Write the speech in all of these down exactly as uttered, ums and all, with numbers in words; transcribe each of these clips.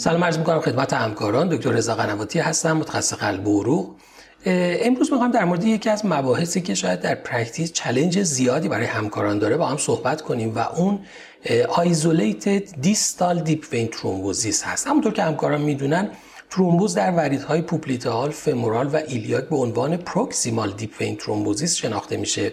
سلام عرض می‌کنم خدمت همکاران. دکتر رضا قنواتی هستم، متخصص قلب و عروق. امروز می‌خوام در مورد یکی از مباحثی که شاید در پرکتیس چالش زیادی برای همکاران داره با هم صحبت کنیم و اون آیزولیتد دیستال دیپ وین ترومبوزیس هست. همونطور که همکاران می‌دونن ترومبوز در وریدهای پوپلیتال، فمورال و ایلیاک به عنوان پروکسیمال دیپ وین ترومبوزیس شناخته میشه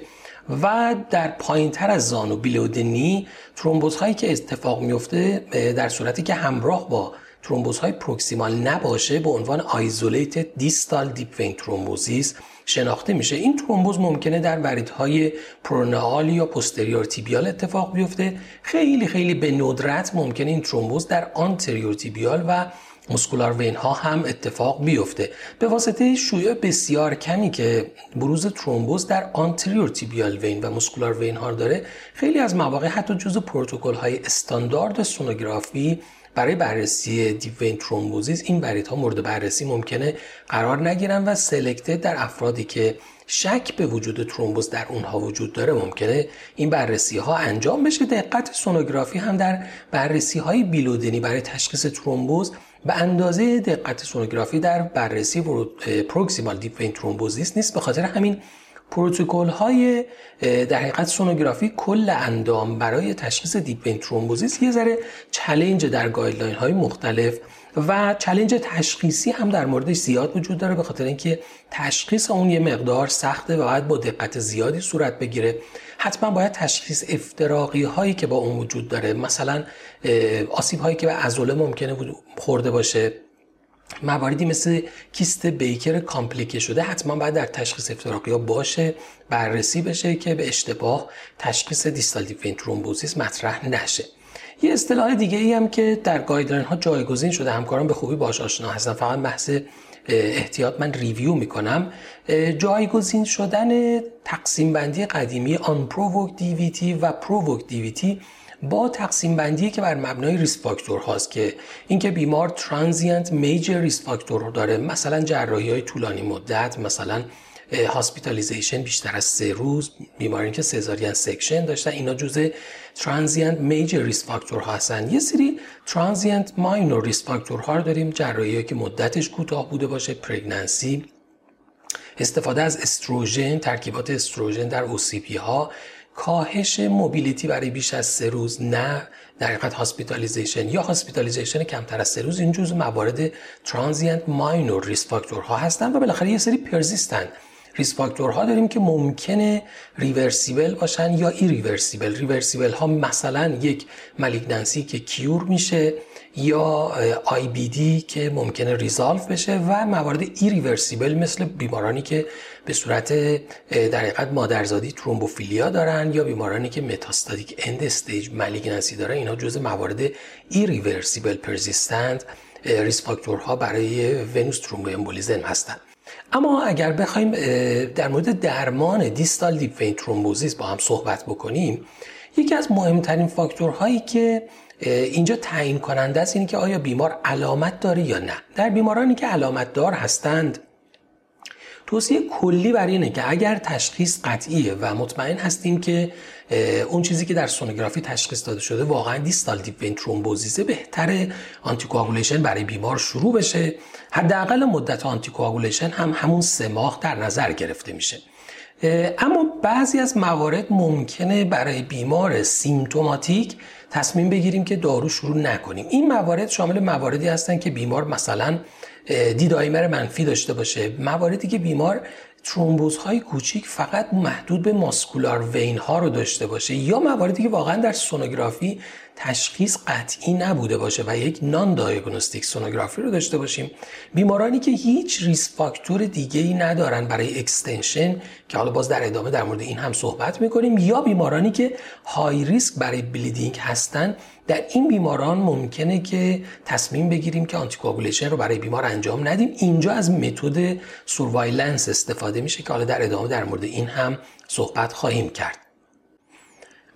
و در پایینتر از زانو بیلودنی ترومبوزهایی که اتفاق میفته در صورتی که همراه با ترومبوزهای پروکسیمال نباشه به عنوان آیزولیتد دیستال دیپ وین ترومبوزیس شناخته میشه. این ترومبوز ممکنه در وریدهای پرونئال یا پاستریور تیبیال اتفاق بیفته. خیلی خیلی به ندرت ممکنه این ترومبوز در آنتریور تیبیال و مسکولار وین ها هم اتفاق بیفته. به واسطه شیوع بسیار کمی که بروز ترومبوز در آنتریور تیبیال وین و مسکولار وین ها داره، خیلی از مواقع حتی جزو پروتکل های استاندارد سونوگرافی برای بررسی دیپ وین ترومبوزیس این وریدها مورد بررسی ممکنه قرار نگیرن و سلکتد در افرادی که شک به وجود ترومبوز در اونها وجود داره ممکنه این بررسی ها انجام بشه. دقت سونوگرافی هم در بررسی های بیلودنی برای تشخیص ترومبوز به اندازه دقت سونوگرافی در بررسی پروکسیمال دیپ وین ترومبوزیس نیست. به خاطر همین پروتکل های در حقیقت سونوگرافی کل اندام برای تشخیص دیپ وین ترومبوزیس یه ذره چالش در گایدلاین های مختلف و چالش تشخیصی هم در موردش زیاد وجود داره، به خاطر اینکه تشخیص اون یه مقدار سخته و باید با دقت زیادی صورت بگیره. حتما باید تشخیص افتراقی هایی که با اون وجود داره، مثلا آسیب هایی که به عضله ممکنه خورده باشه، مواردی مثل کیست بیکر کامپلیکه شده حتما باید در تشخیص افتراقیا باشه، بررسی بشه که به اشتباه تشخیص دیستال دیپ وین ترومبوزیس مطرح نشه. یه اصطلاح دیگه ای هم که در گایدلاین ها جایگزین شده، همکاران به خوبی باهاش آشنا هستن، فقط بحث احتیاط من ریویو میکنم، جایگزین شدن تقسیم بندی قدیمی آن پروووک دی وی تی و پروووک دی وی تی با تقسیم بندی که بر مبنای ریسک فاکتور هاست که اینکه بیمار ترانزینت میجر ریسک فاکتور داره، مثلا جراحی های طولانی مدت، مثلا هاسپیتالیزیشن بیشتر از سه روز، بیمارانی که سزارین سکشن داشتن، اینا جزء ترانزینت میجر ریسک فاکتور هستن. یه سری ترانزینت ماینور ریسک فاکتور ها رو داریم، جراحی که مدتش کوتاه بوده باشه، پرگننسی، استفاده از استروژن، ترکیبات استروژن در اوسی پی ها، کاهش موبیلیتی برای بیش از سه روز، نه در حقیقت هاسپیتالیزیشن یا هاسپیتالیزیشن کمتر از سه روز، این جزو موارد ترانزینت ماینور ریسک فاکتورها هستن. و بالاخره یه سری پرزیستن ریسک فاکتورها داریم که ممکنه ریورسیبل باشن یا ای ریورسیبل. ریورسیبل ها مثلا یک ملیگنسی که کیور میشه یا آی بی دی که ممکنه ریزالو بشه و موارد ای ریورسیبل مثل بیمارانی که به صورت در حقیقت مادرزادی ترومبوفیلیا دارن یا بیمارانی که متاستاتیک اند استیج ملیگنسی دارن، اینا جزء موارد ای ریورسیبل پرزیستنت ریسک فاکتورها برای ونوس ترومبوئمبالیزدن هستن. اما اگر بخوایم در مورد درمان دیستال دیپ وین ترومبوزیس با هم صحبت بکنیم، یکی از مهمترین فاکتورهایی که اینجا تعیین کننده است اینه که آیا بیمار علامت داره یا نه. در بیمارانی که علامت دار هستند توصیه کلی بر اینه که اگر تشخیص قطعیه و مطمئن هستیم که اون چیزی که در سونوگرافی تشخیص داده شده واقعا دیستال دیپ وین ترومبوزیسه، بهتره آنتی کواگولیشن برای بیمار شروع بشه. حداقل مدت آنتی کواگولیشن هم همون سه ماه در نظر گرفته میشه. اما بعضی از موارد ممکنه برای بیمار سیمتوماتیک تصمیم بگیریم که دارو شروع نکنیم. این موارد شامل مواردی هستن که بیمار مثلا دی دایمر منفی داشته باشه، مواردی که بیمار ترومبوزهای کوچیک فقط محدود به ماسکولار وین ها رو داشته باشه، یا مواردی که واقعا در سونوگرافی تشخیص قطعی نبوده باشه و یک نان دایاگنوستیک سونوگرافی رو داشته باشیم. بیمارانی که هیچ ریسک فاکتور دیگه‌ای ندارن برای اکستنشن که حالا باز در ادامه در مورد این هم صحبت می‌کنیم، یا بیمارانی که های ریسک برای بلیدینگ هستن، در این بیماران ممکنه که تصمیم بگیریم که آنتی کواگولیشن رو برای بیمار انجام ندیم. اینجا از متد سرویلنس استفاده میشه که حالا در ادامه در مورد این هم صحبت خواهیم کرد.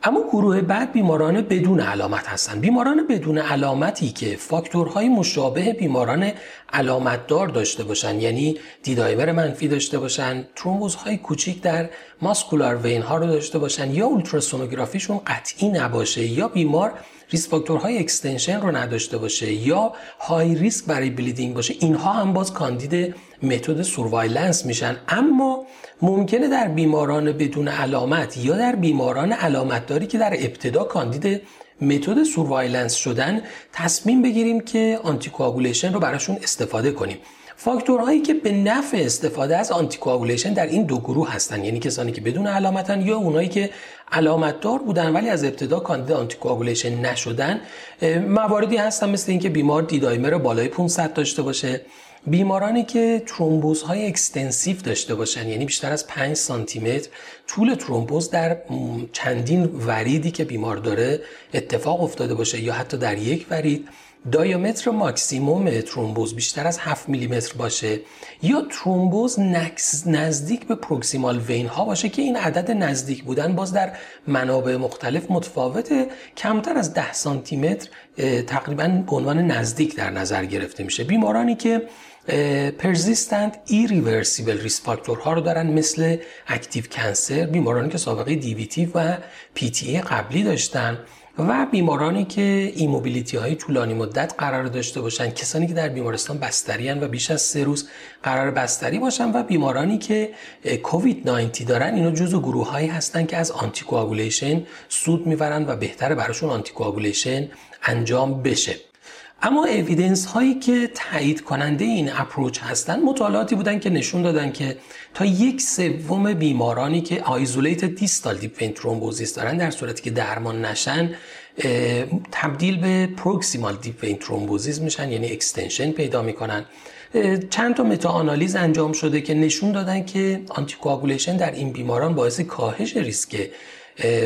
اما گروه بعد بیماران بدون علامت هستن. بیماران بدون علامتی که فاکتورهای مشابه بیماران علامت دار داشته باشن، یعنی دی دایمر منفی داشته باشن، ترومبوزهای کوچک در ماسکولار وین ها رو داشته باشن یا اولتراسونوگرافیشون قطعی نباشه یا بیمار ریسک فاکتورهای اکستنشن رو نداشته باشه یا های ریسک برای بلیدینگ باشه، اینها هم باز کاندید متد سرویلنس میشن. اما ممکنه در بیماران بدون علامت یا در بیماران علامت داری که در ابتدا کاندید متد سرویلنس شدن تصمیم بگیریم که آنتی کواگولیشن رو براشون استفاده کنیم. فاکتورهایی که به نفع استفاده از آنتی کواگولیشن در این دو گروه هستن، یعنی کسانی که بدون علامتن یا اونایی که علامتدار بودن ولی از ابتدا کاندید آنتی کواگولیشن نشدن، مواردی هستن مثل اینکه بیمار دی دایمر بالای پانصد داشته باشه، بیمارانی که ترومبوزهای اکستنسیو داشته باشن، یعنی بیشتر از پنج سانتی متر طول ترومبوز در چندین وریدی که بیمار داره اتفاق افتاده باشه یا حتی در یک ورید، دایامتر ماکسیموم ترومبوز بیشتر از هفت میلی متر باشه یا ترومبوز نزدیک به پروکسیمال وین ها باشه که این عدد نزدیک بودن باز در منابع مختلف متفاوته، کمتر از ده سانتی متر تقریبا به عنوان نزدیک در نظر گرفته میشه. بیمارانی که پرزیستن ایریورسیبل ریسک فاکتورها رو دارن مثل اکتیو کنسر، بیمارانی که سابقه دی وی تی و پی تی ای قبلی داشتن و بیمارانی که ایموبیلیتی های طولانی مدت قرار داشته باشن، کسانی که در بیمارستان بستری هستن و بیش از سه روز قرار بستری باشن و بیمارانی که کووید ناینتین دارن، اینا جزو گروه هایی هستن که از آنتی کواگولیشن سود میبرن و بهتره براشون آنتی کواگولیشن انجام بشه. اما اویدنس هایی که تایید کننده این اپروچ هستن، مطالعاتی بودن که نشون دادن که تا یک سوم بیمارانی که آیزولیتد دیستال دیپ وین ترومبوزیس دارن در صورتی که درمان نشن تبدیل به پروکسیمال دیپ وین ترومبوزیس میشن، یعنی اکستنشن پیدا میکنن. چند تا متا آنالیز انجام شده که نشون دادن که آنتی کواگولیشن در این بیماران باعث کاهش ریسک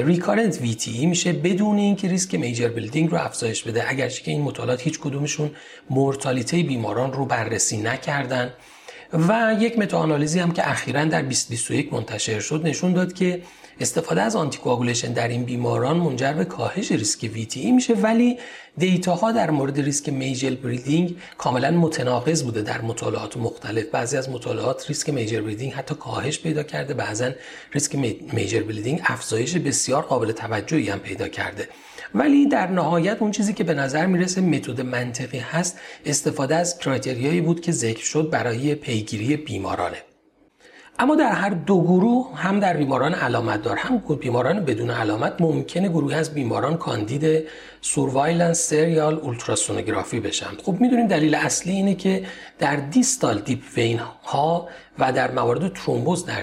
ریکارنت وی تی ای میشه بدون اینکه ریسک میجر بلیدینگ رو افزایش بده، اگرچه که این مطالعات هیچ کدومشون مورتالیته بیماران رو بررسی نکردن. و یک متا آنالیزی هم که اخیراً در بیست و بیست و یک منتشر شد نشون داد که استفاده از آنتی کواگولیشن در این بیماران منجر به کاهش ریسک وی تی ای میشه، ولی دیتاها در مورد ریسک میجر بلیدینگ کاملا متناقض بوده در مطالعات مختلف. بعضی از مطالعات ریسک میجر بلیدینگ حتی کاهش پیدا کرده، بعضن ریسک میجر بلیدینگ افزایش بسیار قابل توجهی هم پیدا کرده. ولی در نهایت اون چیزی که به نظر میرسه متد منطقی هست، استفاده از کرایتریایی بود که ذکر شد برای پیگیری بیمارانه. اما در هر دو گروه، هم در بیماران علامتدار هم بیماران بدون علامت، ممکنه گروهی از بیماران کاندید سرویلنس سریال اولتراسونوگرافی بشن. خب میدونیم دلیل اصلی اینه که در دیستال دیپ وین ها و در موارد ترومبوز در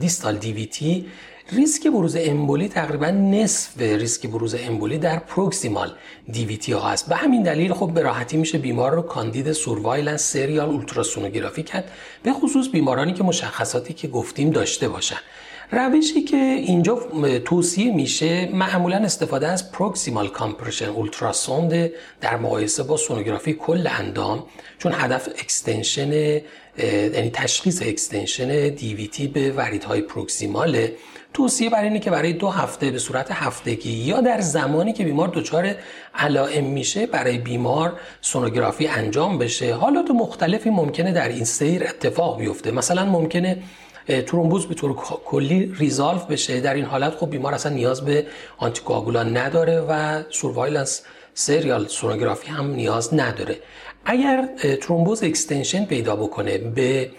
دیستال دی وی تی ریسک بروز امبولی تقریبا نصف ریسک بروز امبولی در پروکسیمال دی وی تی ها است. به همین دلیل خب به راحتی میشه بیمار رو کاندید سرویلنس سریال اولتراسونوگرافی کرد، به خصوص بیمارانی که مشخصاتی که گفتیم داشته باشن. روشی که اینجا توصیه میشه معمولا استفاده از پروکسیمال کامپرشن اولتراسوند در مقایسه با سونوگرافی کل اندام، چون هدف اکستنشن، یعنی تشخیص اکستنشن دی وی تی به وریدهای پروکسیماله. توصیه برای اینه که برای دو هفته به صورت هفتگی یا در زمانی که بیمار دچار علائم میشه برای بیمار سونوگرافی انجام بشه. حالات مختلفی ممکنه در این سیر اتفاق بیفته، مثلا ممکنه ترومبوز به طور کلی ریزالو بشه، در این حالت خب بیمار اصلا نیاز به آنتی کوآگولان نداره و سرویلنس سریال سونوگرافی هم نیاز نداره. اگر ترومبوز اکستنشن پیدا بکنه به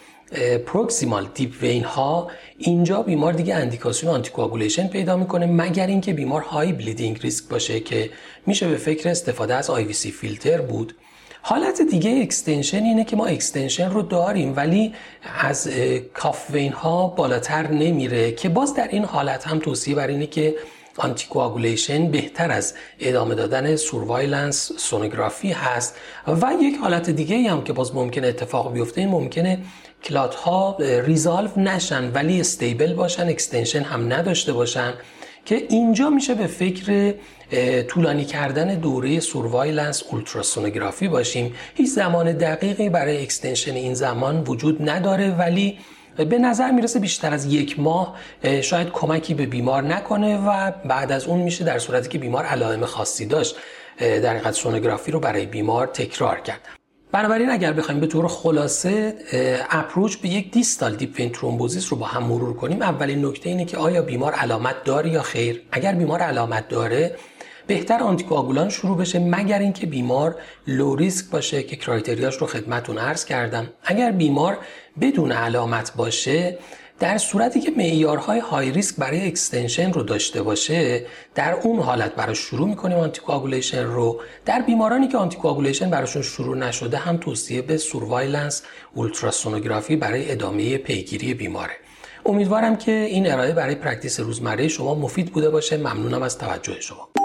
پروکسیمال دیپ وین ها، اینجا بیمار دیگه اندیکاسیون آنتی کوآگولیشن پیدا میکنه، مگر اینکه بیمار های بلیدینگ ریسک باشه که میشه به فکر استفاده از آی وی سی فیلتر بود. حالت دیگه اکستنشن اینه که ما اکستنشن رو داریم ولی از کاف وین ها بالاتر نمیره، که باز در این حالت هم توصیه بر اینه که آنتی کواگولیشن بهتر از ادامه دادن سرویلنس سونوگرافی هست. و یک حالت دیگه هم که باز ممکنه اتفاق بیفته، این ممکنه کلات ها ریزالو نشن ولی استیبل باشن، اکستنشن هم نداشته باشن، که اینجا میشه به فکر طولانی کردن دوره سرویلنس اولتراسونوگرافی باشیم. هیچ زمان دقیقی برای اکستنشن این زمان وجود نداره، ولی به نظر میرسه بیشتر از یک ماه شاید کمکی به بیمار نکنه و بعد از اون میشه در صورتی که بیمار علائم خاصی داشت در حقیقت سونوگرافی رو برای بیمار تکرار کرد. بنابراین اگر بخوایم به طور خلاصه اپروچ به یک دیستال دیپ وین ترومبوزیس رو با هم مرور کنیم، اولین نکته اینه که آیا بیمار علامت داره یا خیر. اگر بیمار علامت داره بهتر آنتی کواگولان شروع بشه، مگر اینکه بیمار لو ریسک باشه که کرایتریاش رو خدمتتون عرض کردم. اگر بیمار بدون علامت باشه، در صورتی که معیارهای های ریسک برای اکستنشن رو داشته باشه، در اون حالت براش شروع می‌کنیم آنتی کواگولیشن رو. در بیمارانی که آنتی کواگولیشن براشون شروع نشده هم توصیه به سرویلنس اولتراسونوگرافی برای ادامه پیگیری بیماره. امیدوارم که این ارائه برای پرکتیس روزمره شما مفید بوده باشه. ممنونم از توجه شما.